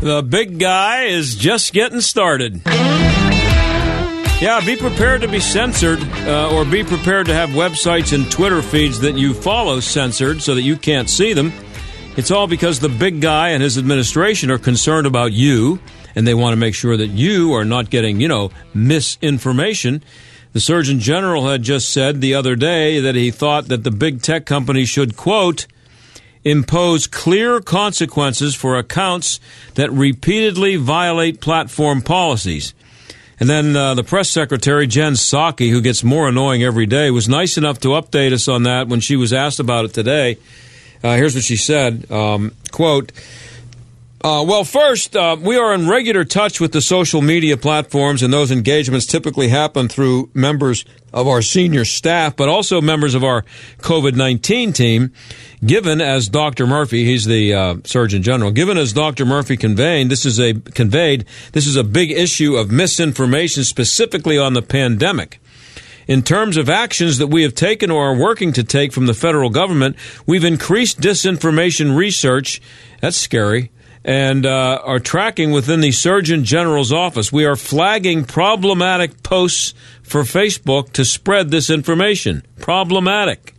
The big guy is just getting started. Yeah, be prepared to be censored, or be prepared to have websites and Twitter feeds that you follow censored so that you can't see them. It's all because the big guy and his administration are concerned about you, and they want to make sure that you are not getting, misinformation. The Surgeon General had just said the other day that he thought that the big tech company should, quote, impose clear consequences for accounts that repeatedly violate platform policies. And then the press secretary, Jen Psaki, who gets more annoying every day, was nice enough to update us on that when she was asked about it today. Here's what she said, quote, Well, first, we are in regular touch with the social media platforms, and those engagements typically happen through members of our senior staff, but also members of our COVID-19 team, given as Dr. Murthy, he's the Surgeon General, given as Dr. Murthy conveyed, this is a big issue of misinformation specifically on the pandemic. In terms of actions that we have taken or are working to take from the federal government, we've increased disinformation research. That's scary. And are tracking within the Surgeon General's office. We are flagging problematic posts for Facebook to spread this information. Problematic.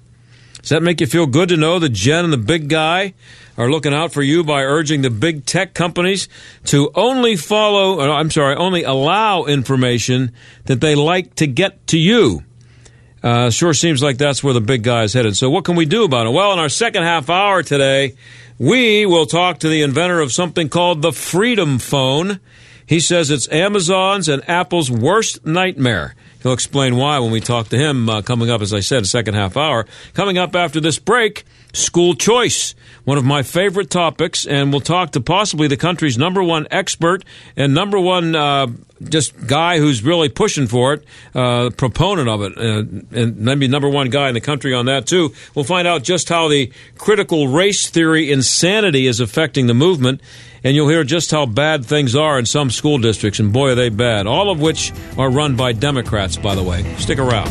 Does that make you feel good to know that Jen and the big guy are looking out for you by urging the big tech companies to only allow information that they like to get to you? Sure seems like that's where the big guy is headed. So what can we do about it? Well, in our second half hour today, we will talk to the inventor of something called the Freedom Phone. He says it's Amazon's and Apple's worst nightmare. He'll explain why when we talk to him coming up, as I said, second half hour. Coming up after this break, school choice, one of my favorite topics, and we'll talk to possibly the country's number one expert and number one just guy who's really pushing for it, proponent of it, and maybe number one guy in the country on that, too. We'll find out just how the critical race theory insanity is affecting the movement, and you'll hear just how bad things are in some school districts, and boy, are they bad, all of which are run by Democrats, by the way. Stick around.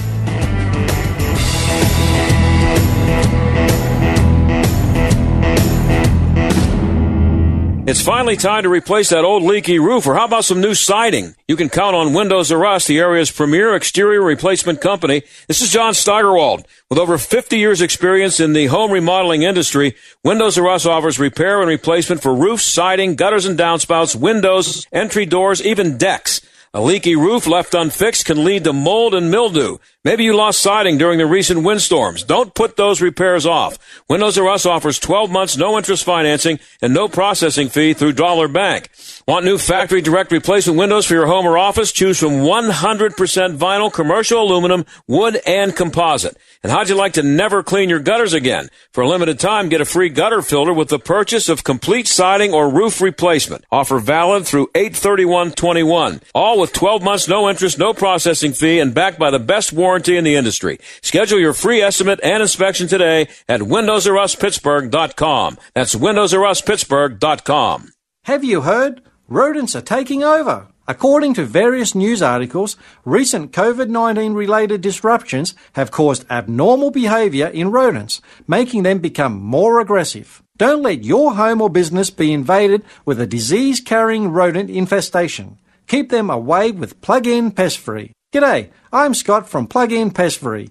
It's finally time to replace that old leaky roof, or how about some new siding? You can count on Windows R Us, the area's premier exterior replacement company. This is John Steigerwald. With over 50 years' experience in the home remodeling industry, Windows R Us offers repair and replacement for roofs, siding, gutters and downspouts, windows, entry doors, even decks. A leaky roof left unfixed can lead to mold and mildew. Maybe you lost siding during the recent windstorms. Don't put those repairs off. Windows R Us offers 12 months no-interest financing and no processing fee through Dollar Bank. Want new factory direct replacement windows for your home or office? Choose from 100% vinyl, commercial aluminum, wood, and composite. And how'd you like to never clean your gutters again? For a limited time, get a free gutter filter with the purchase of complete siding or roof replacement. Offer valid through 8/31/21. All with 12 months, no interest, no processing fee, and backed by the best warranty in the industry. Schedule your free estimate and inspection today at WindowsRUsPittsburgh.com. That's WindowsRUsPittsburgh.com. Have you heard? Rodents are taking over. According to various news articles, recent COVID-19 related disruptions have caused abnormal behaviour in rodents, making them become more aggressive. Don't let your home or business be invaded with a disease-carrying rodent infestation. Keep them away with Plug-in Pest Free. G'day, I'm Scott from Plug-in Pest Free.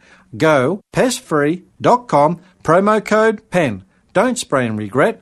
gopestfree.com, promo code PEN. Don't spray and regret.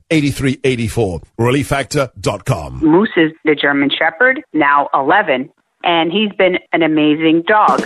relieffactor.com. Moose is the German Shepherd, now 11, and he's been an amazing dog.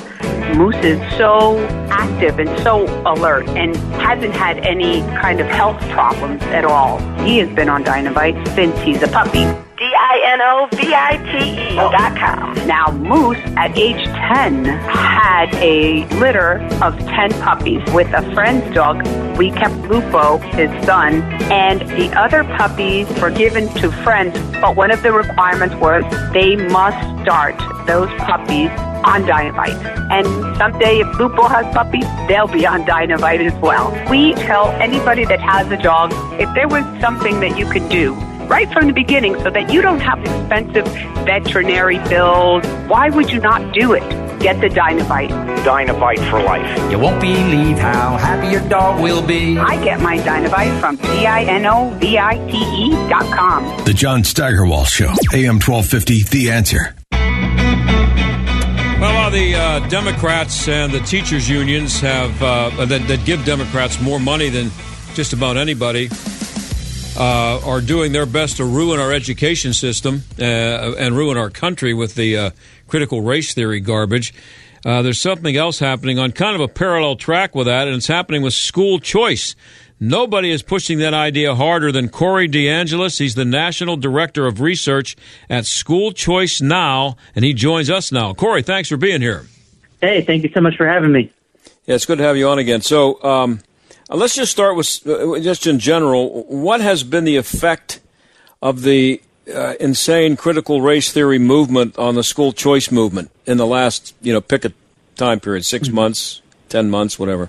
Moose is so active and so alert and hasn't had any kind of health problems at all. He has been on Dinovite since he's a puppy. DINOVITE.com. Now, Moose, at age 10, had a litter of 10 puppies with a friend's dog. We kept Lupo, his son, and the other puppies were given to friends, but one of the requirements was they must start those puppies on Dinovite. And someday, if Lupo has puppies, they'll be on Dinovite as well. We tell anybody that has a dog, if there was something that you could do right from the beginning so that you don't have expensive veterinary bills, why would you not do it? Get the Dinovite. Dinovite for life. You won't believe how happy your dog will be. I get my Dinovite from DINOVITE.com. The John Steigerwald Show, AM 1250, The Answer. Well, the Democrats and the teachers' unions have that give Democrats more money than just about anybody are doing their best to ruin our education system and ruin our country with the critical race theory garbage. There's something else happening on kind of a parallel track with that, and it's happening with school choice. Nobody is pushing that idea harder than Corey DeAngelis. He's the National Director of Research at School Choice Now, and he joins us now. Corey, thanks for being here. Hey, thank you so much for having me. Yeah, it's good to have you on again. So, let's just start with, just in general, what has been the effect of the insane critical race theory movement on the school choice movement in the last, pick a time period, 6 months, 10 months, whatever?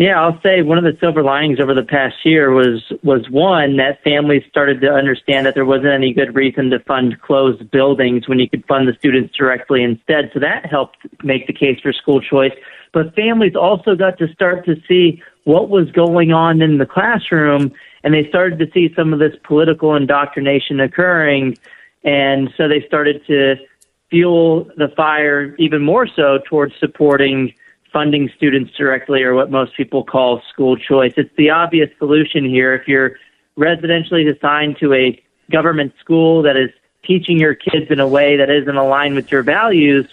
Yeah, I'll say one of the silver linings over the past year was one, that families started to understand that there wasn't any good reason to fund closed buildings when you could fund the students directly instead. So that helped make the case for school choice. But families also got to start to see what was going on in the classroom, and they started to see some of this political indoctrination occurring. And so they started to fuel the fire even more so towards supporting funding students directly, or what most people call school choice. It's the obvious solution here. If you're residentially assigned to a government school that is teaching your kids in a way that isn't aligned with your values,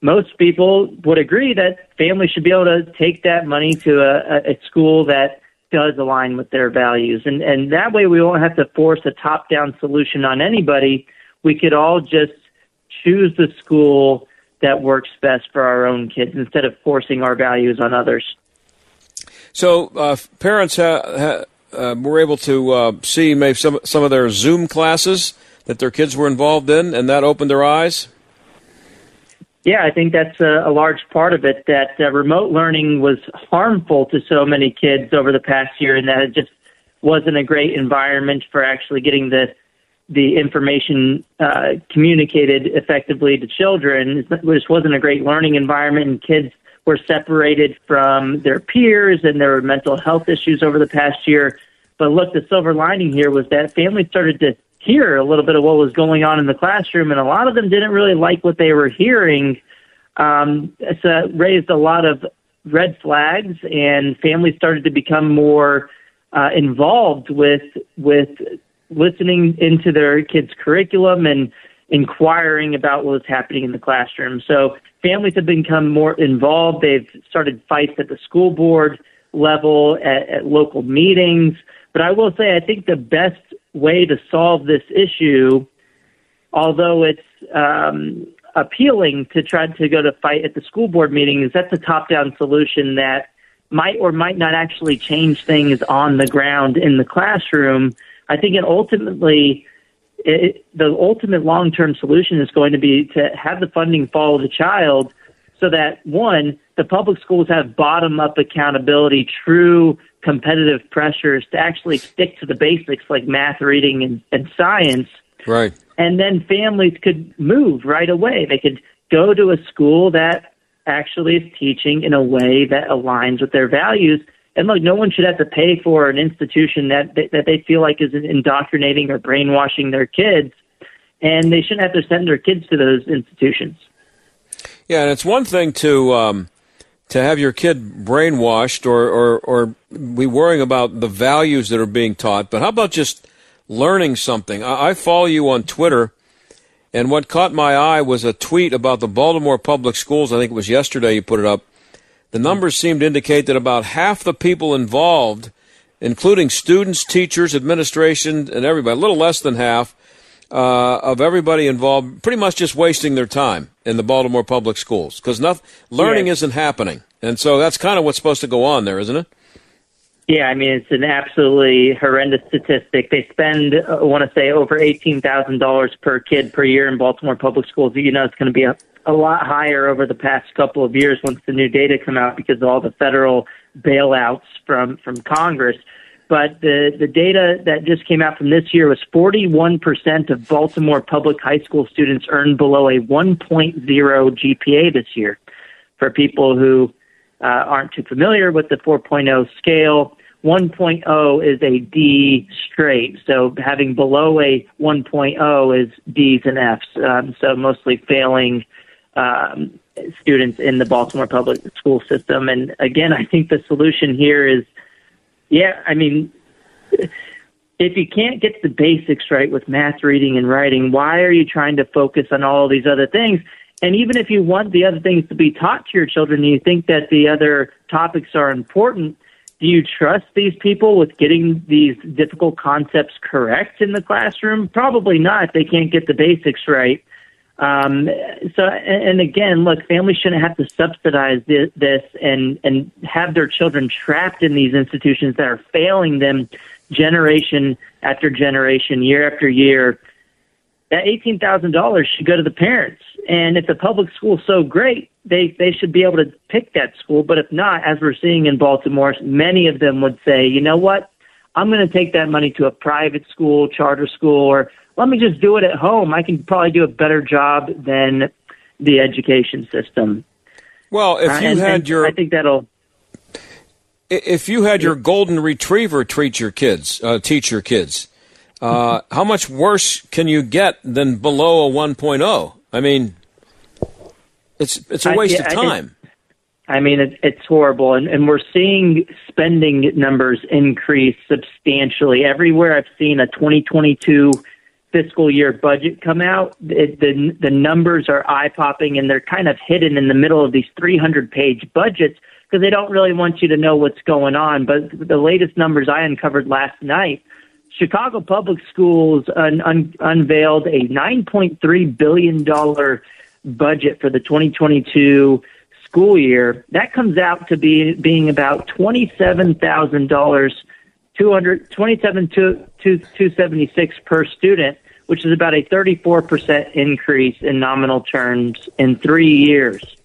most people would agree that families should be able to take that money to a school that does align with their values. And that way we won't have to force a top-down solution on anybody. We could all just choose the school that works best for our own kids instead of forcing our values on others. So parents were able to see maybe some of their Zoom classes that their kids were involved in, and that opened their eyes? Yeah, I think that's a large part of it, that remote learning was harmful to so many kids over the past year, and that it just wasn't a great environment for actually getting the information communicated effectively to children. It just wasn't a great learning environment, and kids were separated from their peers, and there were mental health issues over the past year. But look, the silver lining here was that families started to hear a little bit of what was going on in the classroom, and a lot of them didn't really like what they were hearing. So that raised a lot of red flags, and families started to become more involved with listening into their kids' curriculum and inquiring about what was happening in the classroom. So families have become more involved. They've started fights at the school board level at local meetings. But I will say, I think the best way to solve this issue, although it's appealing to try to go to fight at the school board meeting, is that's a top-down solution that might or might not actually change things on the ground in the classroom. I think the ultimate long-term solution is going to be to have the funding follow the child so that, one, the public schools have bottom-up accountability, true competitive pressures to actually stick to the basics like math, reading, and science. Right. And then families could move right away. They could go to a school that actually is teaching in a way that aligns with their values. And look, no one should have to pay for an institution that they feel like is indoctrinating or brainwashing their kids. And they shouldn't have to send their kids to those institutions. Yeah, and it's one thing to have your kid brainwashed or be worrying about the values that are being taught. But how about just learning something? I follow you on Twitter, and what caught my eye was a tweet about the Baltimore Public Schools. I think it was yesterday you put it up. The numbers seemed to indicate that about half the people involved, including students, teachers, administration, and everybody, a little less than half of everybody involved, pretty much just wasting their time in the Baltimore Public Schools because learning isn't happening. And so that's kind of what's supposed to go on there, isn't it? Yeah, I mean, it's an absolutely horrendous statistic. They spend, I want to say, over $18,000 per kid per year in Baltimore Public Schools. You know, it's going to be a lot higher over the past couple of years once the new data come out because of all the federal bailouts from Congress. But the data that just came out from this year was 41% of Baltimore public high school students earned below a 1.0 GPA this year. For people who aren't too familiar with the 4.0 scale, 1.0 is a D straight. So having below a 1.0 is D's and F's. So mostly failing students in the Baltimore public school system. And again, I think the solution here is, yeah, I mean, if you can't get the basics right with math, reading, and writing, why are you trying to focus on all these other things? And even if you want the other things to be taught to your children, you think that the other topics are important, do you trust these people with getting these difficult concepts correct in the classroom? Probably not if they can't get the basics right. And again, look, families shouldn't have to subsidize this and have their children trapped in these institutions that are failing them generation after generation, year after year. That $18,000 should go to the parents. And if the public school's so great, they should be able to pick that school. But if not, as we're seeing in Baltimore, many of them would say, you know what, I'm going to take that money to a private school, charter school, or let me just do it at home. I can probably do a better job than the education system. Well, if you had your golden retriever teach your kids, how much worse can you get than below a 1.0? I mean, it's a waste of time. It's horrible, and we're seeing spending numbers increase substantially. Everywhere I've seen a 2022 fiscal year budget come out, the numbers are eye-popping, and they're kind of hidden in the middle of these 300-page budgets because they don't really want you to know what's going on. But the latest numbers I uncovered last night, Chicago Public Schools unveiled a $9.3 billion budget for the 2022 school year. That comes out to being about $27,276 per student, which is about a 34% increase in nominal terms in 3 years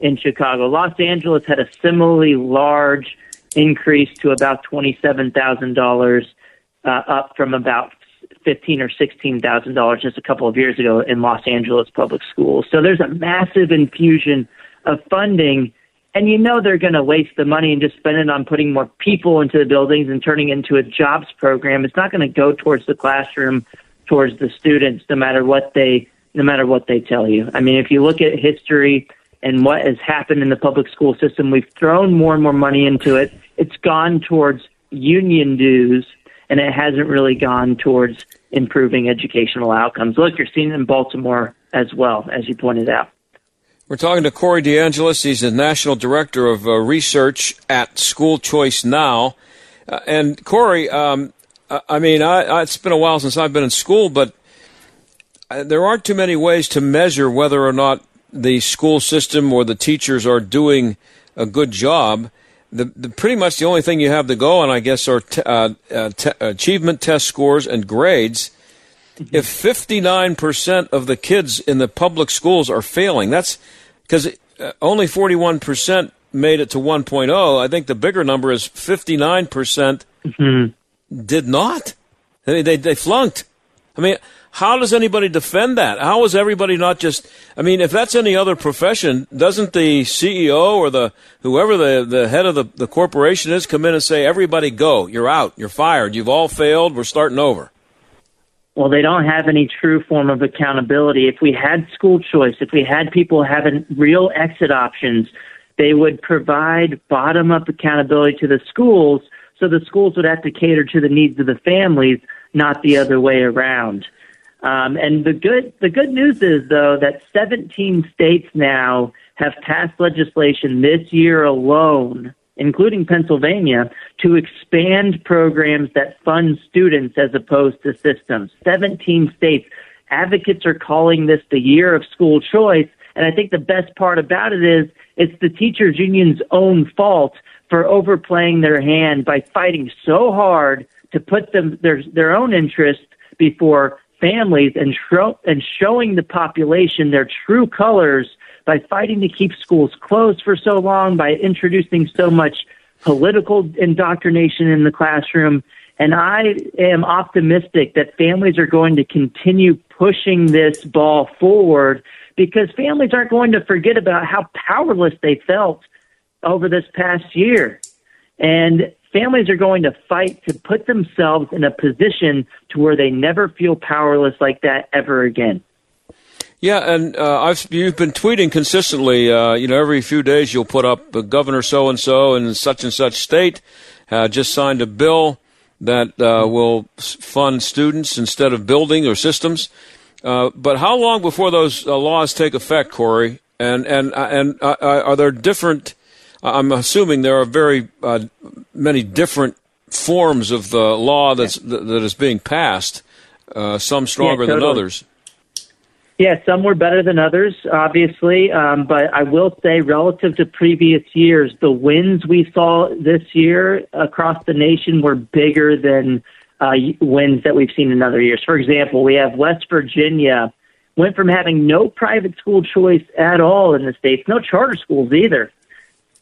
in Chicago. Los Angeles had a similarly large increase to about $27,000. Up from about $15,000 or $16,000 just a couple of years ago in Los Angeles public schools. So there's a massive infusion of funding, and you know they're going to waste the money and just spend it on putting more people into the buildings and turning it into a jobs program. It's not going to go towards the classroom, towards the students, no matter what they tell you. I mean, if you look at history and what has happened in the public school system, we've thrown more and more money into it. It's gone towards union dues, and it hasn't really gone towards improving educational outcomes. Look, you're seeing it in Baltimore as well, as you pointed out. We're talking to Corey DeAngelis. He's the National Director of Research at School Choice Now. And Corey, it's been a while since I've been in school, but there aren't too many ways to measure whether or not the school system or the teachers are doing a good job. The pretty much the only thing you have to go on, I guess, are achievement test scores and grades. If 59% of the kids in the public schools are failing, that's because only 41% made it to 1.0. I think the bigger number is 59% did not. They flunked. I mean, how does anybody defend that? How is everybody not just? I mean, if that's any other profession, doesn't the CEO or the whoever the head of the corporation is come in and say, "Everybody go, you're out, you're fired, you've all failed, we're starting over"? Well, they don't have any true form of accountability. If we had school choice, if we had people having real exit options, they would provide bottom-up accountability to the schools, so the schools would have to cater to the needs of the families, not the other way around. And the good news is, though, that 17 states now have passed legislation this year alone, including Pennsylvania, to expand programs that fund students as opposed to systems. 17 states. Advocates are calling this the year of school choice, and I think the best part about it is it's the teachers' union's own fault for overplaying their hand by fighting so hard to put their own interests before families and showing the population their true colors by fighting to keep schools closed for so long, by introducing so much political indoctrination in the classroom. And I am optimistic that families are going to continue pushing this ball forward, because families aren't going to forget about how powerless they felt over this past year. And families are going to fight to put themselves in a position to where they never feel powerless like that ever again. Yeah, and you've been tweeting consistently. Every few days you'll put up Governor so-and-so in such and such state just signed a bill that will fund students instead of building or systems. But how long before those laws take effect, Corey? And are there different? I'm assuming there are very many different forms of the law that is being passed. Some stronger than others. Yeah, some were better than others, obviously. But I will say, relative to previous years, the wins we saw this year across the nation were bigger than wins that we've seen in other years. For example, we have West Virginia went from having no private school choice at all in the states, no charter schools either,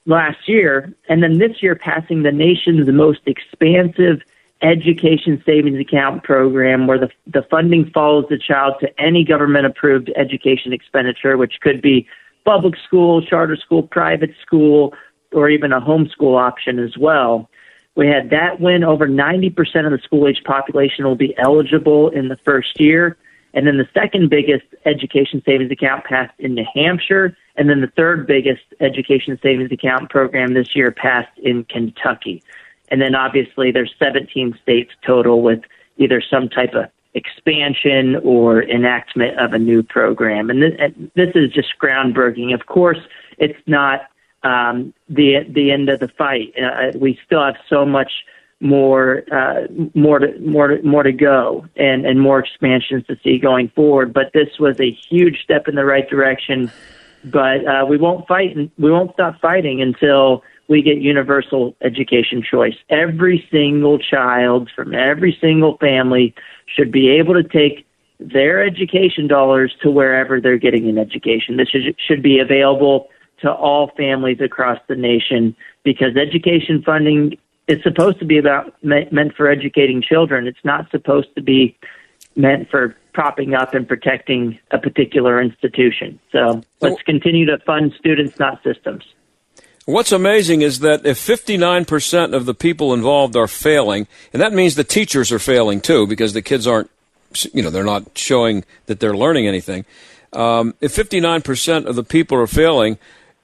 last year, and then this year passing the nation's most expansive education savings account program, where the funding follows the child to any government-approved education expenditure, which could be public school, charter school, private school, or even a homeschool option as well. We had that win. Over 90% of the school-age population will be eligible in the first year. And then the second biggest education savings account passed in New Hampshire. And then the third biggest education savings account program this year passed in Kentucky. And then obviously there's 17 states total with either some type of expansion or enactment of a new program. And this is just groundbreaking. Of course, it's not the end of the fight. We still have so much more to go and more expansions to see going forward. But this was a huge step in the right direction. But we won't stop fighting until we get universal education choice. Every single child from every single family should be able to take their education dollars to wherever they're getting an education. This should be available to all families across the nation, because education funding is supposed to be meant for educating children. It's not supposed to be meant for propping up and protecting a particular institution. So let's continue to fund students, not systems. What's amazing is that if 59% of the people involved are failing, and that means the teachers are failing too, because the kids aren't, they're not showing that they're learning anything. If 59% of the people are failing,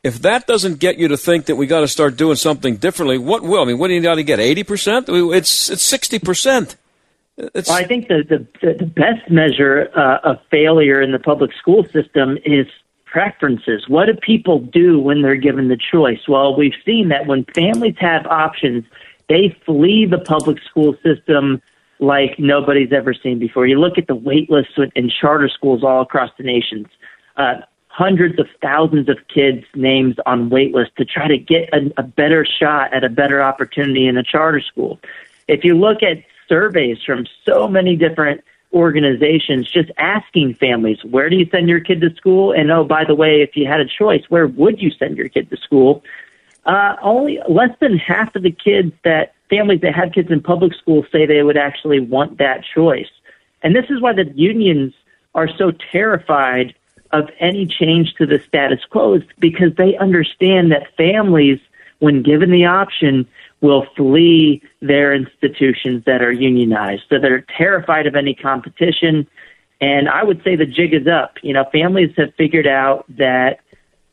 if that doesn't get you to think that we got to start doing something differently, what will? I mean, what do you got to get, 80%? It's 60%. Well, I think the best measure of failure in the public school system is preferences. What do people do when they're given the choice? Well, we've seen that when families have options, they flee the public school system like nobody's ever seen before. You look at the wait lists in charter schools all across the nation. Hundreds of thousands of kids' names on wait lists to try to get a better shot at a better opportunity in a charter school. If you look at surveys from so many different organizations just asking families, where do you send your kid to school? And, oh, by the way, if you had a choice, where would you send your kid to school? Only less than half of the kids that families that have kids in public school say they would actually want that choice. And this is why the unions are so terrified of any change to the status quo, is because they understand that families, when given the option, will flee their institutions that are unionized. So they're terrified of any competition. And I would say the jig is up. You know, families have figured out that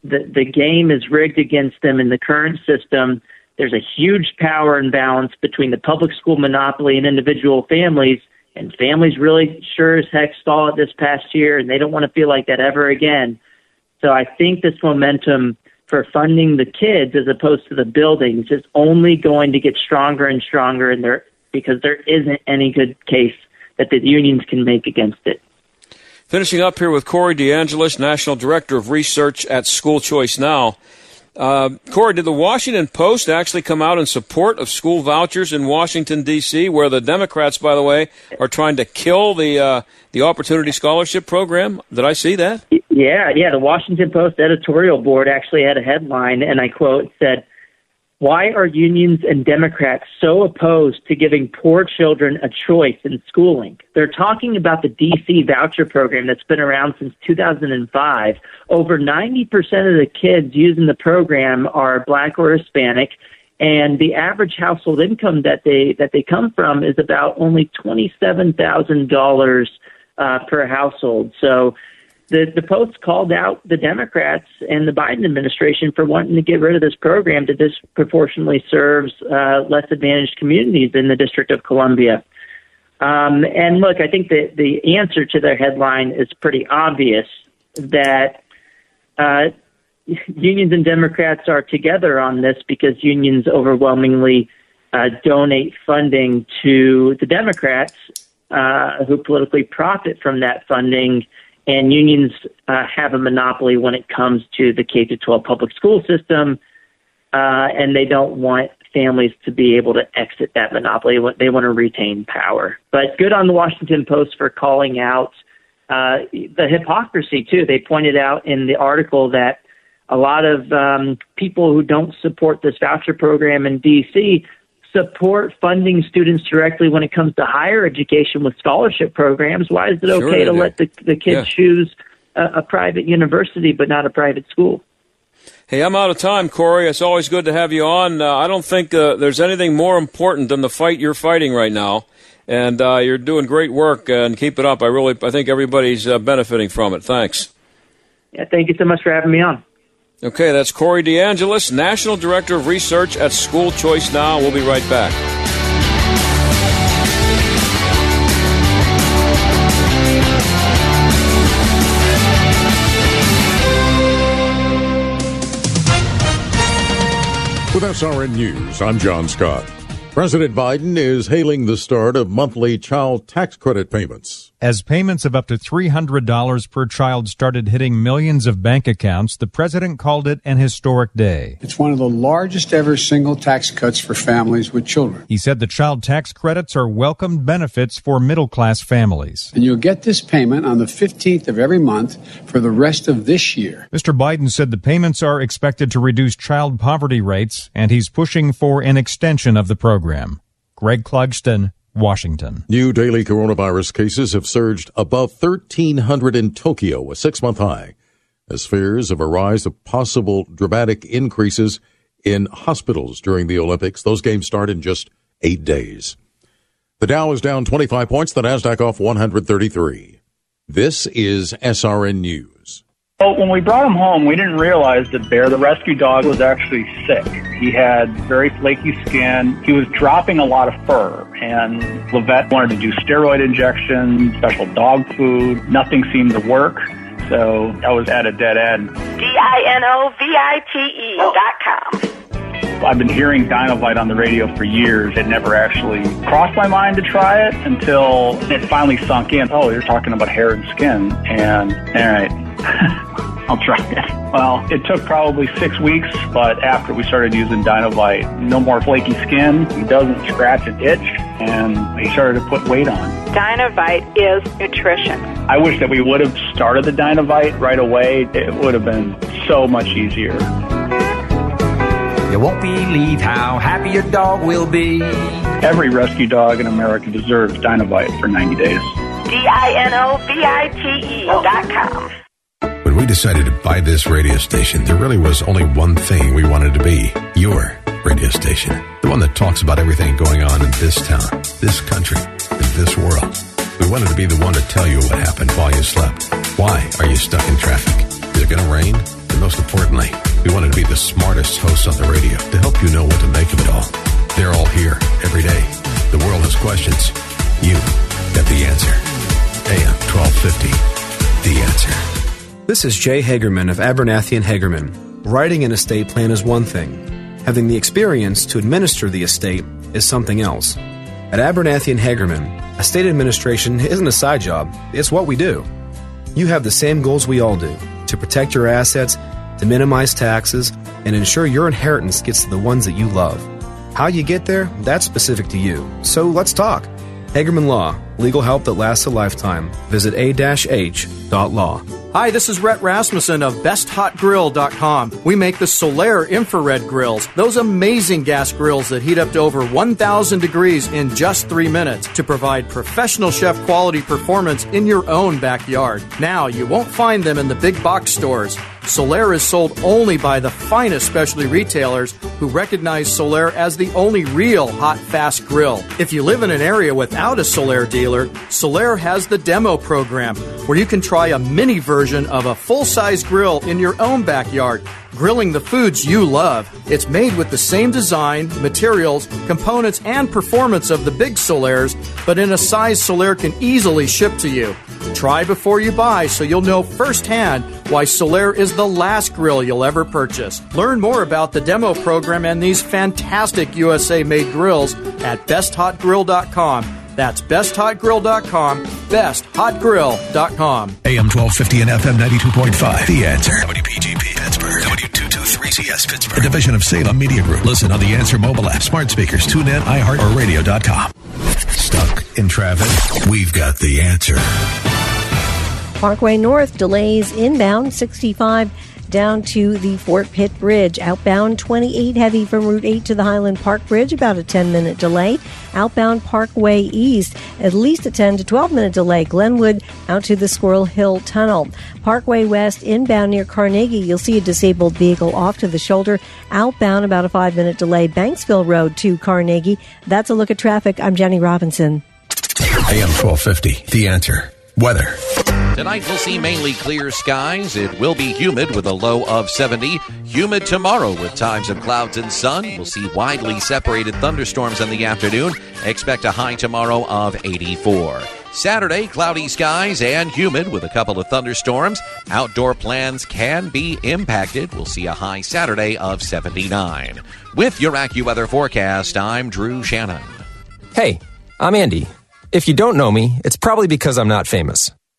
the game is rigged against them in the current system. There's a huge power imbalance between the public school monopoly and individual families, and families really sure as heck saw it this past year, and they don't want to feel like that ever again. So I think this momentum for funding the kids as opposed to the buildings is only going to get stronger and stronger, and because there isn't any good case that the unions can make against it. Finishing up here with Corey DeAngelis, National Director of Research at School Choice Now. Corey, did the Washington Post actually come out in support of school vouchers in Washington, D.C., where the Democrats, by the way, are trying to kill the Opportunity Scholarship Program? Did I see that? Yeah. The Washington Post editorial board actually had a headline, and I quote, said, "Why are unions and Democrats so opposed to giving poor children a choice in schooling?" They're talking about the D.C. voucher program that's been around since 2005. Over 90% of the kids using the program are Black or Hispanic, and the average household income that they come from is about only $27,000 per household. So The Post called out the Democrats and the Biden administration for wanting to get rid of this program that disproportionately serves less advantaged communities in the District of Columbia. And look, I think that the answer to their headline is pretty obvious, that unions and Democrats are together on this because unions overwhelmingly donate funding to the Democrats who politically profit from that funding. And unions have a monopoly when it comes to the K-12 public school system, and they don't want families to be able to exit that monopoly. They want to retain power. But good on the Washington Post for calling out the hypocrisy, too. They pointed out in the article that a lot of people who don't support this voucher program in D.C. support funding students directly when it comes to higher education with scholarship programs. Why is it okay to let the kids choose a private university but not a private school? Hey, I'm out of time, Corey. It's always good to have you on. I don't think there's anything more important than the fight you're fighting right now, and you're doing great work, and keep it up. I think everybody's benefiting from it. Thanks. Yeah, thank you so much for having me on. Okay, that's Corey DeAngelis, National Director of Research at School Choice Now. We'll be right back. With SRN News, I'm John Scott. President Biden is hailing the start of monthly child tax credit payments. As payments of up to $300 per child started hitting millions of bank accounts, the president called it an historic day. It's one of the largest ever single tax cuts for families with children. He said the child tax credits are welcomed benefits for middle-class families. And you'll get this payment on the 15th of every month for the rest of this year. Mr. Biden said the payments are expected to reduce child poverty rates, and he's pushing for an extension of the program. Greg Clugston, Washington. New daily coronavirus cases have surged above 1,300 in Tokyo, a six-month high, as fears of a rise of possible dramatic increases in hospitals during the Olympics. Those games start in just 8 days. The Dow is down 25 points, the NASDAQ off 133. This is SRN News. Well, when we brought him home, we didn't realize that Bear, the rescue dog, was actually sick. He had very flaky skin. He was dropping a lot of fur, and Levette wanted to do steroid injections, special dog food. Nothing seemed to work. So I was at a dead end. DINOVITE.com. I've been hearing Dinovite on the radio for years. It never actually crossed my mind to try it until it finally sunk in. Oh, you're talking about hair and skin. And, all right, I'll try it. Well, it took probably 6 weeks, but after we started using Dinovite, no more flaky skin. It doesn't scratch and itch, and we started to put weight on. Dinovite is nutrition. I wish that we would have started the Dinovite right away. It would have been so much easier. You won't believe how happy your dog will be. Every rescue dog in America deserves Dinovite for 90 days. DINOVITE.com. When we decided to buy this radio station, there really was only one thing we wanted to be. Your radio station. The one that talks about everything going on in this town, this country, and this world. We wanted to be the one to tell you what happened while you slept. Why are you stuck in traffic? Is it going to rain? And most importantly, we wanted to be the smartest hosts on the radio to help you know what to make of it all. They're all here every day. The world has questions. You have the answer. AM 1250, The Answer. This is Jay Hagerman of Abernathy and Hagerman. Writing an estate plan is one thing. Having the experience to administer the estate is something else. At Abernathy and Hagerman, estate administration isn't a side job. It's what we do. You have the same goals we all do, to protect your assets, to minimize taxes, and ensure your inheritance gets to the ones that you love. How you get there, that's specific to you. So let's talk. Hagerman Law, legal help that lasts a lifetime. Visit a-h.law. Hi, this is Rhett Rasmussen of besthotgrill.com. We make the Solaire infrared grills, those amazing gas grills that heat up to over 1,000 degrees in just 3 minutes to provide professional chef quality performance in your own backyard. Now, you won't find them in the big box stores. Solaire is sold only by the finest specialty retailers who recognize Solaire as the only real hot, fast grill. If you live in an area without a Solaire dealer, Solaire has the demo program where you can try a mini version of a full-size grill in your own backyard, grilling the foods you love. It's made with the same design, materials, components, and performance of the big Solaires, but in a size Solaire can easily ship to you. Try before you buy so you'll know firsthand why Solaire is the last grill you'll ever purchase. Learn more about the demo program and these fantastic USA-made grills at besthotgrill.com. That's besthotgrill.com, besthotgrill.com. AM 1250 and FM 92.5. The Answer. WPGP Pittsburgh. W223CS Pittsburgh. A division of Salem Media Group. Listen on the Answer mobile app, smart speakers, tune in, iHeart, or radio.com. Stuck in traffic? We've got the answer. Parkway North delays inbound 65 down to the Fort Pitt Bridge. Outbound 28 heavy from Route 8 to the Highland Park Bridge, about a 10-minute delay. Outbound Parkway East, at least a 10 to 12-minute delay. Glenwood out to the Squirrel Hill Tunnel. Parkway West inbound near Carnegie, you'll see a disabled vehicle off to the shoulder. Outbound about a 5-minute delay. Banksville Road to Carnegie. That's a look at traffic. I'm Jenny Robinson. AM 1250, The Answer. Weather. Tonight we'll see mainly clear skies. It will be humid with a low of 70. Humid tomorrow with times of clouds and sun. We'll see widely separated thunderstorms in the afternoon. Expect a high tomorrow of 84. Saturday, cloudy skies and humid with a couple of thunderstorms. Outdoor plans can be impacted. We'll see a high Saturday of 79. With your AccuWeather forecast, I'm Drew Shannon. Hey, I'm Andy. If you don't know me, it's probably because I'm not famous.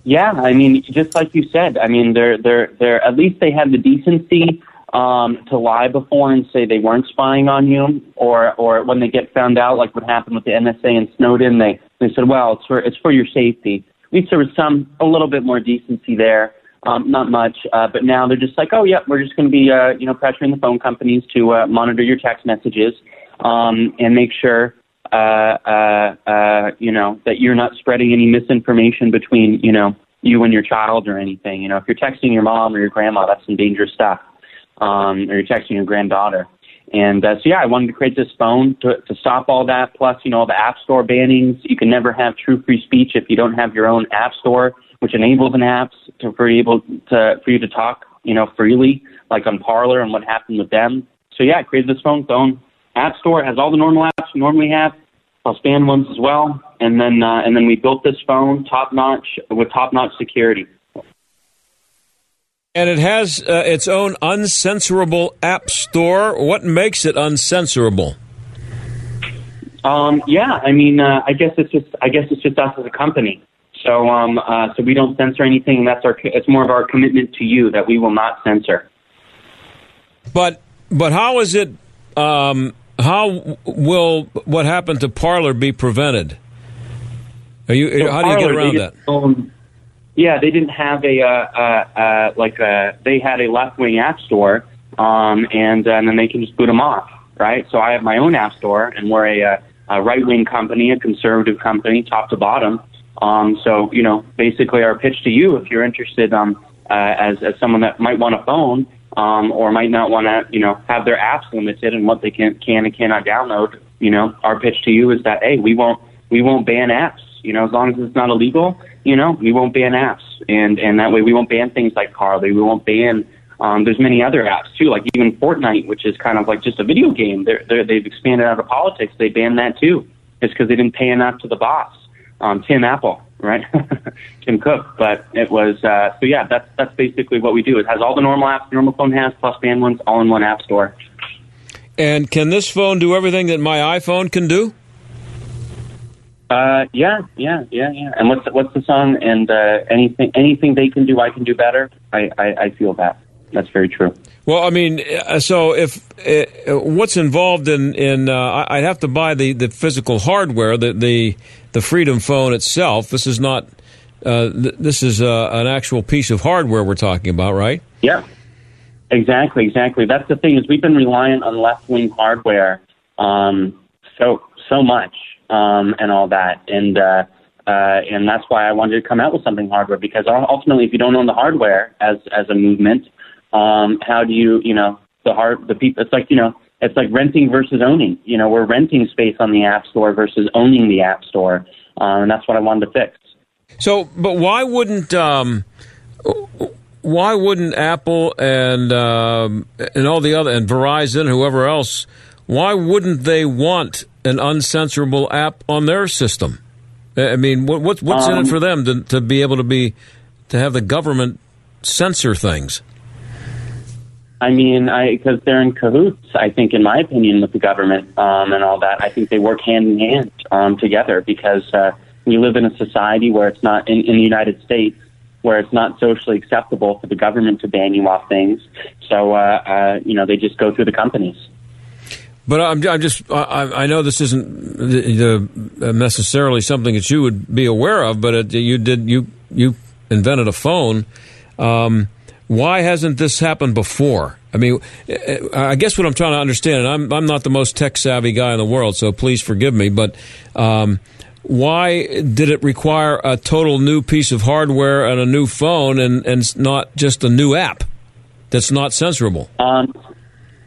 yeah, I mean, just like you said, I mean, they're at least they had the decency to lie before and say they weren't spying on you, or when they get found out, like what happened with the NSA and Snowden, they said, well, it's for your safety. At least there was a little bit more decency there, not much, but now they're just like, oh, yeah, we're just going to be, pressuring the phone companies to monitor your text messages and make sure that you're not spreading any misinformation between, you and your child or anything. You know, if you're texting your mom or your grandma, that's some dangerous stuff. Or you're texting your granddaughter. And I wanted to create this phone to stop all that. Plus, all the app store bannings. You can never have true free speech if you don't have your own app store, which enables an apps for you to talk, freely, like on Parler and what happened with them. So yeah, I created this phone. App store has all the normal apps we normally have, plus banned ones as well, and then we built this phone top notch security. And it has its own uncensorable app store. What makes it uncensorable? I guess it's just us as a company. So so we don't censor anything. That's it's more of our commitment to you that we will not censor. But how is it? How will what happened to Parler be prevented? How do you get around that? They didn't have they had a left-wing app store, and then they can just boot them off, right? So I have my own app store, and we're a right-wing company, a conservative company, top to bottom. Basically our pitch to you, if you're interested, as someone that might want a phone, or might not want to, have their apps limited and what they can and cannot download. Our pitch to you is that, hey, we won't ban apps. As long as it's not illegal, we won't ban apps, and that way we won't ban things like Parler. We won't ban. There's many other apps too, like even Fortnite, which is kind of like just a video game. They've expanded out of politics. They banned that too, just because they didn't pay enough to the boss, Tim Apple. Right, Tim Cook. But it was that's basically what we do. It has all the normal apps, the normal phone has, plus banned ones, all in one app store. And can this phone do everything that my iPhone can do? Yeah. And what's the song? And anything they can do, I can do better. I feel that. That's very true. Well, I mean, so if what's involved in I'd have to buy the physical hardware, the Freedom Phone itself. This is not this is an actual piece of hardware we're talking about, right? Yeah, exactly. That's the thing, is we've been reliant on left-wing hardware so much and all that, and that's why I wanted to come out with something hardware, because ultimately, if you don't own the hardware as a movement. How do you the people? It's like renting versus owning. We're renting space on the app store versus owning the app store, and that's what I wanted to fix. So, but why wouldn't Apple and all the other, and Verizon, whoever else, why wouldn't they want an uncensorable app on their system? I mean, what's in it for them to be able to have the government censor things? I mean, because they're in cahoots, I think, in my opinion, with the government and all that. I think they work hand in hand together, because we live in a society where it's not, in the United States, where it's not socially acceptable for the government to ban you off things. So, they just go through the companies. But I know this isn't necessarily something that you would be aware of, but you invented a phone. Why hasn't this happened before? I mean, I guess what I'm trying to understand, and I'm not the most tech-savvy guy in the world, so please forgive me, but why did it require a total new piece of hardware and a new phone and not just a new app? that's not censorable?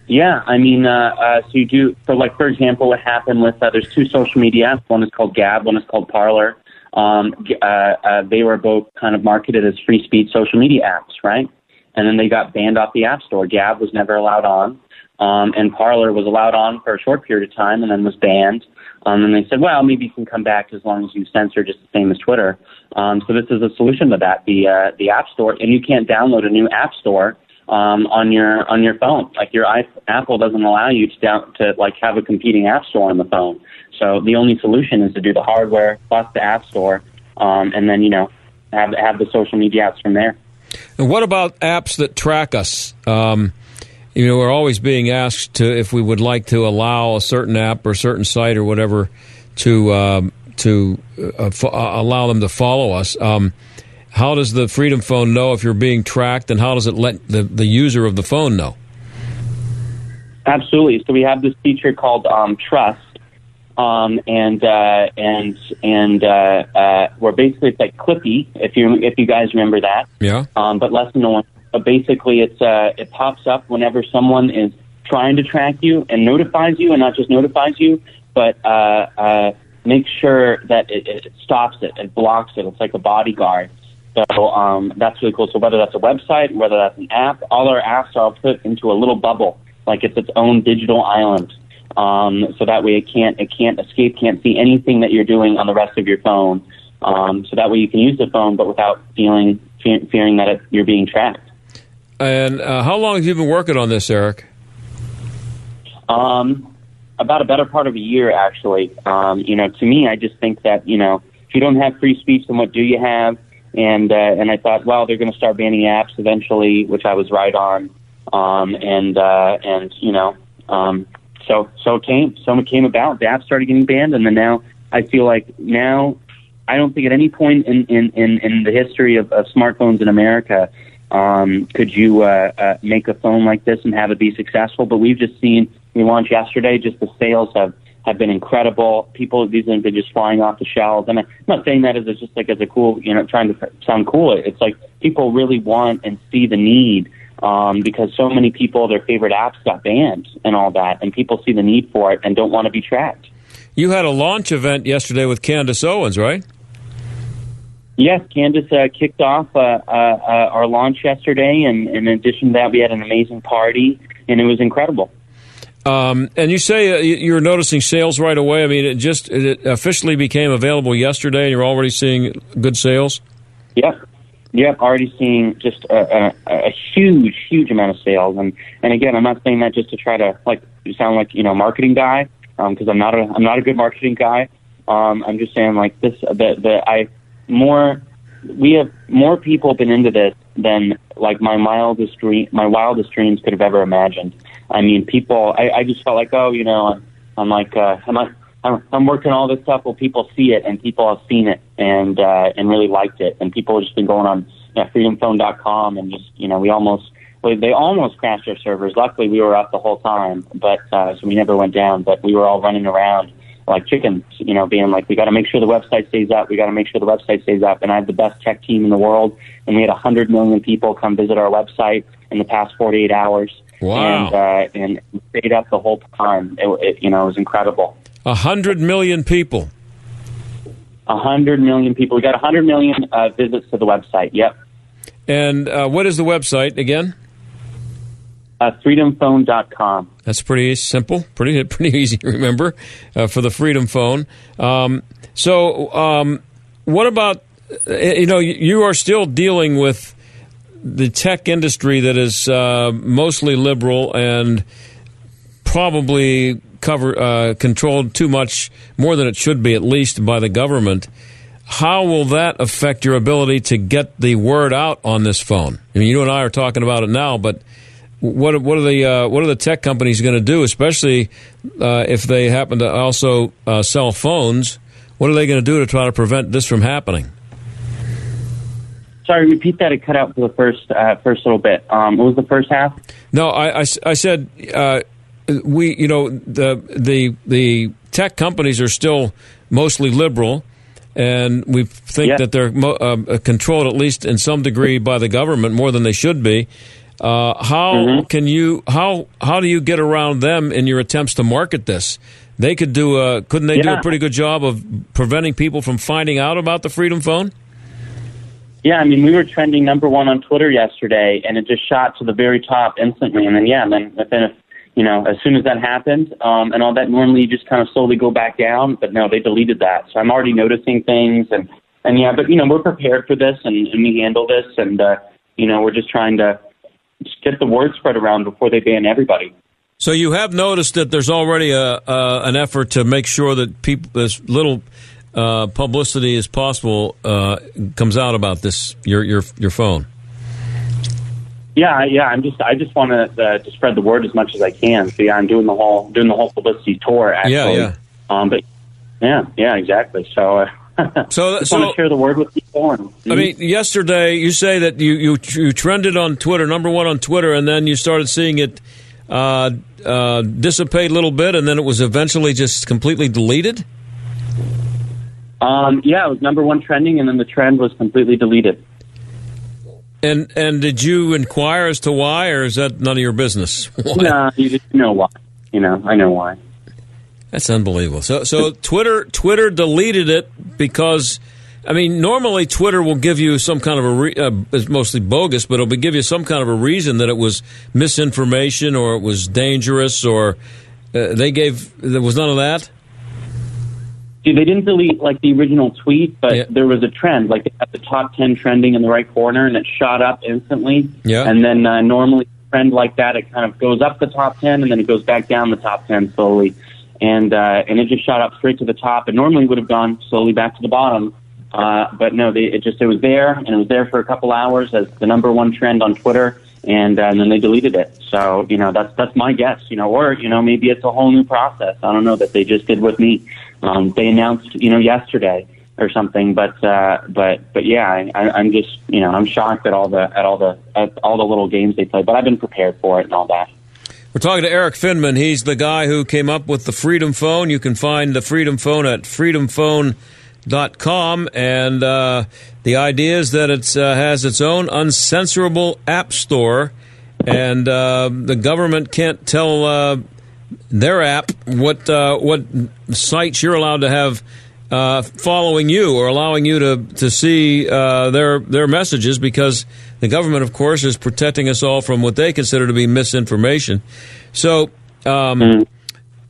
Yeah, I mean, so you do. So, like, for example, what happened with there's two social media apps. One is called Gab. One is called Parler. They were both kind of marketed as free speech social media apps, right? And then they got banned off the App Store. Gab was never allowed on, and Parler was allowed on for a short period of time and then was banned. And they said, well, maybe you can come back as long as you censor, just the same as Twitter. So this is a solution to that, the App Store. And you can't download a new App Store on your phone. Like, your Apple doesn't allow you to have a competing App Store on the phone. So the only solution is to do the hardware plus the App Store, and then, have the social media apps from there. And what about apps that track us? We're always being asked if we would like to allow a certain app or a certain site or whatever to allow them to follow us. How does the Freedom Phone know if you're being tracked, and how does it let the user of the phone know? Absolutely. So we have this feature called Trust, where basically it's like Clippy, if you guys remember that. Yeah. But less annoying. But basically, it pops up whenever someone is trying to track you and notifies you, and not just notifies you, but makes sure that it stops it, it blocks it. It's like a bodyguard. So that's really cool. So whether that's a website, whether that's an app, all our apps are put into a little bubble, like it's its own digital island. So that way it can't escape, can't see anything that you're doing on the rest of your phone. So that way you can use the phone, but without fearing that you're being tracked. And how long have you been working on this, Eric? About a better part of a year, actually. To me, I just think that, if you don't have free speech, then what do you have? And I thought, well, they're going to start banning apps eventually, which I was right on. So it came about. The apps started getting banned, and then now I feel like I don't think at any point in the history of smartphones in America could you make a phone like this and have it be successful. But we've just seen, we launched yesterday, just the sales have been incredible. People, these things are just flying off the shelves. And I'm not saying that as just like as a cool, trying to sound cool. It's like people really want and see the need because so many people, their favorite apps got banned and all that. And people see the need for it and don't want to be tracked. You had a launch event yesterday with Candace Owens, right? Yes, Candace kicked off our launch yesterday. And in addition to that, we had an amazing party and it was incredible. And you say you're noticing sales right away. I mean, it officially became available yesterday, and you're already seeing good sales? Yep. Already seeing just a huge, huge amount of sales. And again, I'm not saying that just to try to sound like marketing guy, because I'm not a good marketing guy. I'm just saying we have more people been into this than my wildest dreams could have ever imagined. I mean, people. I just felt like, I'm working all this stuff. Well, people see it, and people have seen it, and really liked it, and people have just been going on freedomphone.com, and just they almost crashed our servers. Luckily, we were up the whole time, but so we never went down. But we were all running around like chickens, being like, we got to make sure the website stays up. And I had the best tech team in the world, and we had 100 million people come visit our website in the past 48 hours. Wow. And stayed up the whole time. It was incredible. 100 million people. 100 million people. We got 100 million visits to the website. Yep. And what is the website again? Freedomphone.com. That's pretty simple, pretty easy to remember for the Freedom Phone. So what about, you are still dealing with the tech industry that is mostly liberal and probably controlled too much, more than it should be at least, by the government. How will that affect your ability to get the word out on this phone? I mean, you and I are talking about it now, but what are the tech companies going to do, especially if they happen to also sell phones? What are they going to do to try to prevent this from happening? Sorry, repeat that. It cut out for the first little bit. What was the first half? No, I said we. The tech companies are still mostly liberal, and we think that they're controlled at least in some degree by the government more than they should be. How do you get around them in your attempts to market this? They could do a, couldn't they do a pretty good job of preventing people from finding out about the Freedom Phone? Yeah, I mean, we were trending number one on Twitter yesterday, and it just shot to the very top instantly. And then, as soon as that happened and all that, normally you just kind of slowly go back down. But no, they deleted that. So I'm already noticing things. But we're prepared for this, and we handle this. And, we're just trying to just get the word spread around before they ban everybody. So you have noticed that there's already an effort to make sure that people, as little publicity as possible comes out about this, your phone. Yeah. I just want to spread the word as much as I can. So I'm doing the whole publicity tour. Actually. Yeah. Exactly. So I just want to share the word with people. I mean, yesterday you say that you trended on Twitter, number one on Twitter, and then you started seeing it dissipate a little bit, and then it was eventually just completely deleted. It was number one trending, and then the trend was completely deleted. And did you inquire as to why, or is that none of your business? No, you just know why. I know why. That's unbelievable. So Twitter deleted it because, I mean, normally Twitter will give you some kind of it's mostly bogus, but it'll give you some kind of a reason that it was misinformation or it was dangerous or there was none of that? See, they didn't delete, the original tweet, but there was a trend. They had the top 10 trending in the right corner, and it shot up instantly. Yeah. And then normally a trend like that, it kind of goes up the top 10, and then it goes back down the top 10 slowly. And it just shot up straight to the top. It normally would have gone slowly back to the bottom. But no, it was there, and it was there for a couple hours as the number one trend on Twitter, and then they deleted it. So, that's my guess, or maybe it's a whole new process. I don't know that they just did with me. They announced, yesterday or something, I'm shocked at all the little games they play, but I've been prepared for it and all that. We're talking to Eric Finman. He's the guy who came up with the Freedom Phone. You can find the Freedom Phone at freedomphone.com, and the idea is that it has its own uncensorable app store, and the government can't tell their app what sites you're allowed to have following you or allowing you to see their messages, because the government, of course, is protecting us all from what they consider to be misinformation. So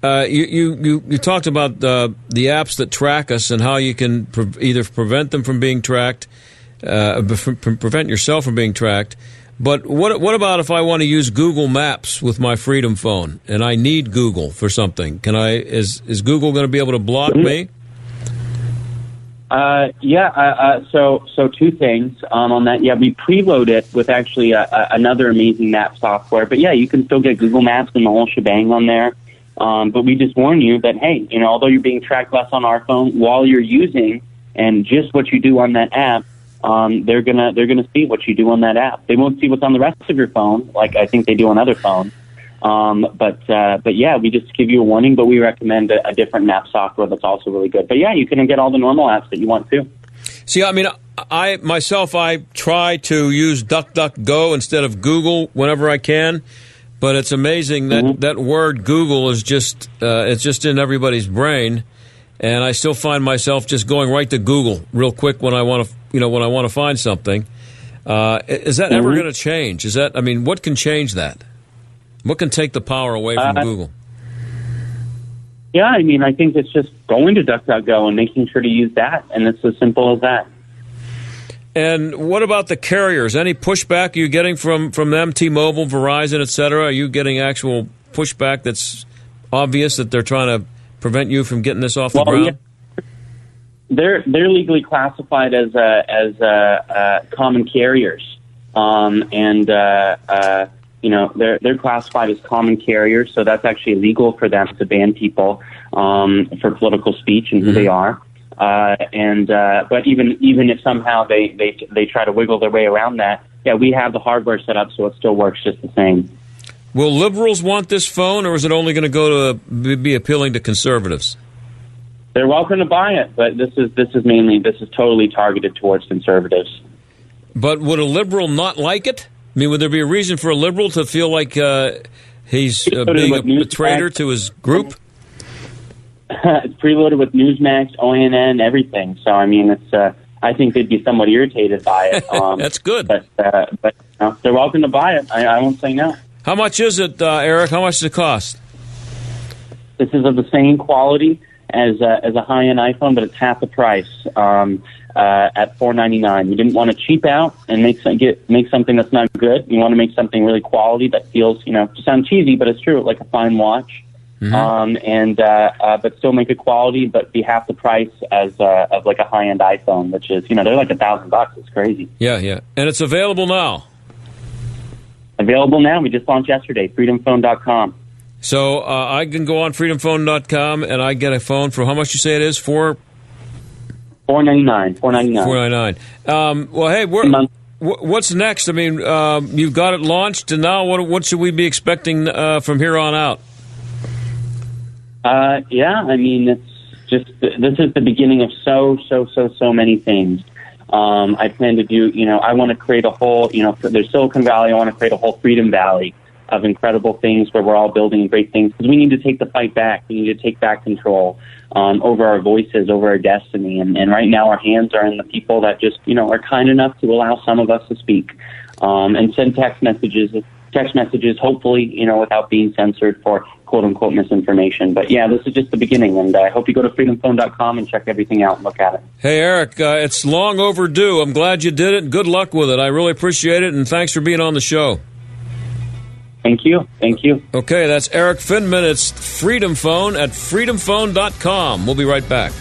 you talked about the apps that track us and how you can either prevent them from being tracked, prevent yourself from being tracked. But what about if I want to use Google Maps with my Freedom Phone and I need Google for something? Can I? Is Google going to be able to block me? So two things on that. Yeah, we preload it with actually another amazing map software. But yeah, you can still get Google Maps and the whole shebang on there. But we just warn you that, hey, although you're being tracked less on our phone while you're using and just what you do on that app, they're gonna see what you do on that app. They won't see what's on the rest of your phone, like I think they do on other phones. We just give you a warning, but we recommend a different map software that's also really good. But yeah, you can get all the normal apps that you want to. See, I mean, I try to use DuckDuckGo instead of Google whenever I can. But it's amazing that that word Google is just it's just in everybody's brain, and I still find myself just going right to Google real quick when I want to find something. Is that ever going to change? Is that what can change that? What can take the power away from Google? Yeah, I think it's just going to DuckDuckGo and making sure to use that, and it's as simple as that. And what about the carriers? Any pushback are you getting from them, T-Mobile, Verizon, et cetera? Are you getting actual pushback that's obvious that they're trying to prevent you from getting this off the ground? Yeah. They're legally classified as common carriers, they're classified as common carriers, so that's actually illegal for them to ban people for political speech and who they are. But even if somehow they try to wiggle their way around that, yeah, we have the hardware set up so it still works just the same. Will liberals want this phone, or is it only going to go to be appealing to conservatives? They're welcome to buy it, but this is totally targeted towards conservatives. But would a liberal not like it? I mean, would there be a reason for a liberal to feel like he's being a traitor to his group? It's preloaded with Newsmax, ONN, everything. So, I mean, it's I think they'd be somewhat irritated by it. That's good. But they're welcome to buy it. I won't say no. How much is it, Eric? How much does it cost? This is of the same quality as a high-end iPhone, but it's half the price at $499. You didn't want to cheap out and make something that's not good. You want to make something really quality that feels, you know, to sound cheesy, but it's true, like a fine watch. Mm-hmm. But still make it quality, but be half the price as of like a high-end iPhone, which is, you know, they're like $1,000. It's crazy. Yeah, yeah. And it's available now. Available now. We just launched yesterday, freedomphone.com. So I can go on freedomphone.com and I get a phone for how much you say it is? $499. $499. Well, hey, what's next? I mean, you've got it launched, and now what should we be expecting from here on out? Yeah, I mean, it's just, this is the beginning of so many things. I plan to do, you know, I want to create a whole, you know, there's Silicon Valley, I want to create a whole Freedom Valley of incredible things where we're all building great things, because we need to take the fight back. We need to take back control, over our voices, over our destiny. And right now our hands are in the people that just, you know, are kind enough to allow some of us to speak, and send text messages, hopefully, you know, without being censored for quote-unquote misinformation. But, yeah, this is just the beginning, and I hope you go to freedomphone.com and check everything out and look at it. Hey, Eric, it's long overdue. I'm glad you did it. Good luck with it. I really appreciate it, and thanks for being on the show. Thank you. Thank you. Okay, that's Eric Findman. It's Freedom Phone at freedomphone.com. We'll be right back.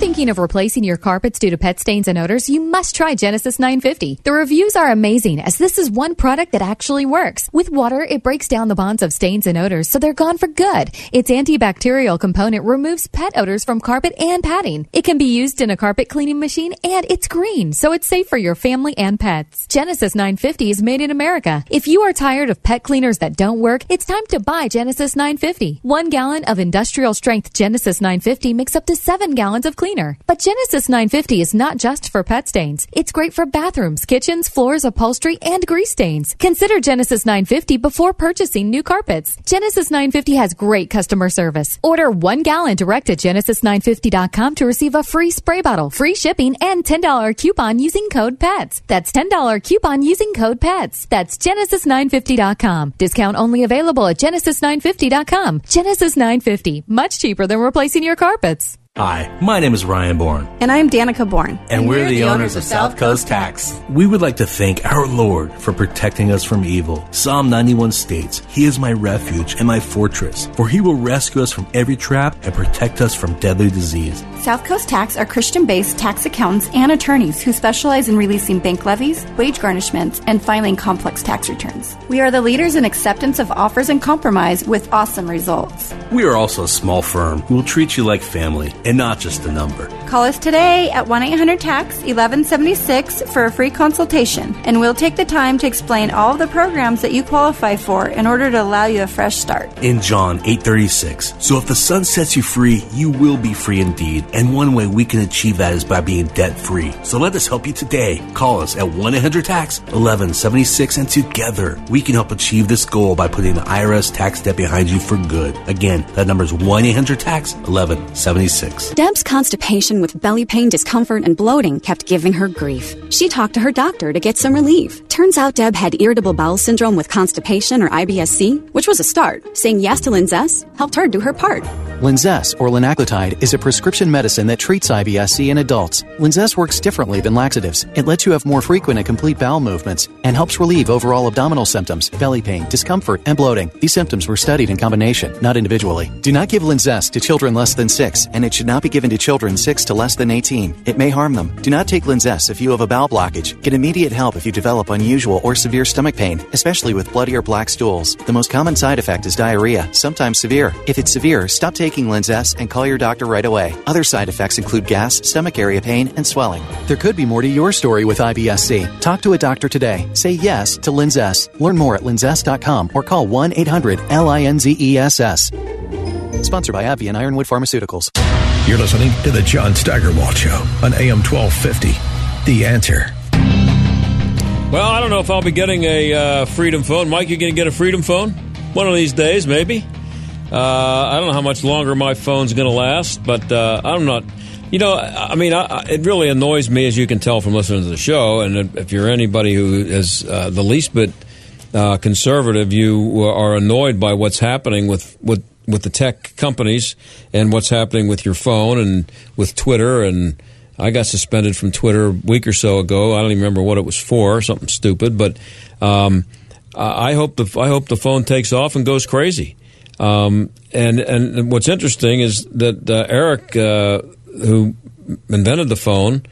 Thinking of replacing your carpets due to pet stains and odors, you must try Genesis 950. The reviews are amazing, as this is one product that actually works. With water, it breaks down the bonds of stains and odors, so they're gone for good. Its antibacterial component removes pet odors from carpet and padding. It can be used in a carpet cleaning machine, and it's green, so it's safe for your family and pets. Genesis 950 is made in America. If you are tired of pet cleaners that don't work, it's time to buy Genesis 950. 1 gallon of industrial-strength Genesis 950 makes up to 7 gallons of cleaning. But Genesis 950 is not just for pet stains. It's great for bathrooms, kitchens, floors, upholstery, and grease stains. Consider Genesis 950 before purchasing new carpets. Genesis 950 has great customer service. Order 1 gallon direct at genesis950.com to receive a free spray bottle, free shipping, and $10 coupon using code PETS. That's $10 coupon using code PETS. That's genesis950.com. Discount only available at genesis950.com. Genesis 950, much cheaper than replacing your carpets. Hi, my name is Ryan Bourne. And I'm Danica Bourne. And we're the owners of South Coast Tax. We would like to thank our Lord for protecting us from evil. Psalm 91 states, He is my refuge and my fortress, for He will rescue us from every trap and protect us from deadly disease. South Coast Tax are Christian-based tax accountants and attorneys who specialize in releasing bank levies, wage garnishments, and filing complex tax returns. We are the leaders in acceptance of offers and compromise with awesome results. We are also a small firm who will treat you like family, and not just a number. Call us today at 1-800-TAX-1176 for a free consultation, and we'll take the time to explain all of the programs that you qualify for in order to allow you a fresh start. In John 8:36, so if the Son sets you free, you will be free indeed, and one way we can achieve that is by being debt-free. So let us help you today. Call us at 1-800-TAX-1176, and together we can help achieve this goal by putting the IRS tax debt behind you for good. Again, that number is 1-800-TAX-1176. Deb's constipation with belly pain, discomfort, and bloating kept giving her grief. She talked to her doctor to get some relief. Turns out Deb had irritable bowel syndrome with constipation, or IBS-C, which was a start. Saying yes to Linzess helped her do her part. Linzess, or linaclotide, is a prescription medicine that treats IBS-C in adults. Linzess works differently than laxatives. It lets you have more frequent and complete bowel movements and helps relieve overall abdominal symptoms, belly pain, discomfort, and bloating. These symptoms were studied in combination, not individually. Do not give Linzess to children less than 6, and it should not be given to children 6 to less than 18. It may harm them. Do not take Linzess if you have a bowel blockage. Get immediate help if you develop unusual or severe stomach pain, especially with bloody or black stools. The most common side effect is diarrhea, sometimes severe. If it's severe, stop taking Linzess and call your doctor right away. Other side effects include gas, stomach area pain, and swelling. There could be more to your story with IBS-C. Talk to a doctor today. Say yes to Linzess. Learn more at linzess.com or call 1-800-LINZESS. Sponsored by AbbVie and Ironwood Pharmaceuticals. You're listening to The John Steigerwald Show on AM 1250. The Answer. Well, I don't know if I'll be getting a Freedom Phone. Mike, you going to get a Freedom Phone? One of these days, maybe. I don't know how much longer my phone's going to last, but I'm not... You know, I mean, it really annoys me, as you can tell from listening to the show, and if you're anybody who is the least bit conservative, you are annoyed by what's happening with the tech companies and what's happening with your phone and with Twitter. And I got suspended from Twitter a week or so ago. I don't even remember what it was for, something stupid. But I hope the phone takes off and goes crazy. And what's interesting is that Eric... who invented the phone,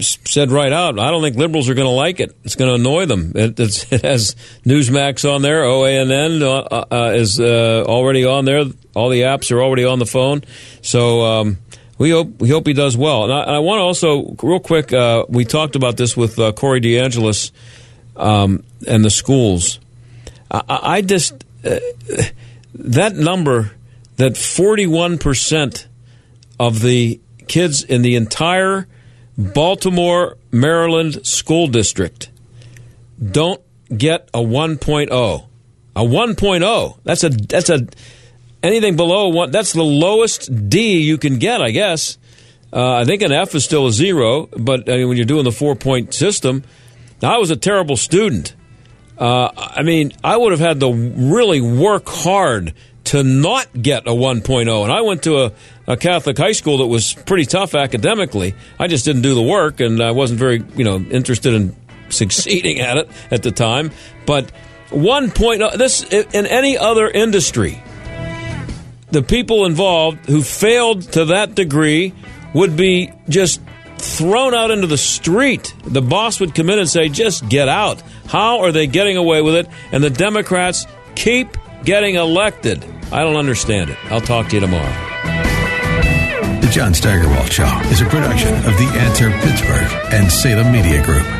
said right out, I don't think liberals are going to like it. It's going to annoy them. It has Newsmax on there. OANN is already on there. All the apps are already on the phone. So we hope he does well. And I want to also, real quick, we talked about this with Corey DeAngelis and the schools. I just, that number that 41% of the kids in the entire Baltimore, Maryland school district don't get a 1.0. A 1.0. That's a anything below one. That's the lowest D you can get, I guess. I think an F is still a zero, but I mean, when you're doing the 4-point system, I was a terrible student. I mean, I would have had to really work hard to not get a 1.0. And I went to a Catholic high school that was pretty tough academically. I just didn't do the work, and I wasn't very, interested in succeeding at it at the time. But 1.0, this, in any other industry, the people involved who failed to that degree would be just thrown out into the street. The boss would come in and say, just get out. How are they getting away with it? And the Democrats keep getting elected. I don't understand it. I'll talk to you tomorrow. The John Steigerwald Show is a production of The Answer Pittsburgh and Salem Media Group.